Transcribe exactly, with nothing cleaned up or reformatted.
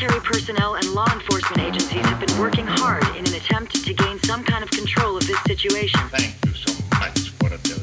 military personnel and law enforcement agencies have been working hard in an attempt to gain some kind of control of this situation. Thank you so much for the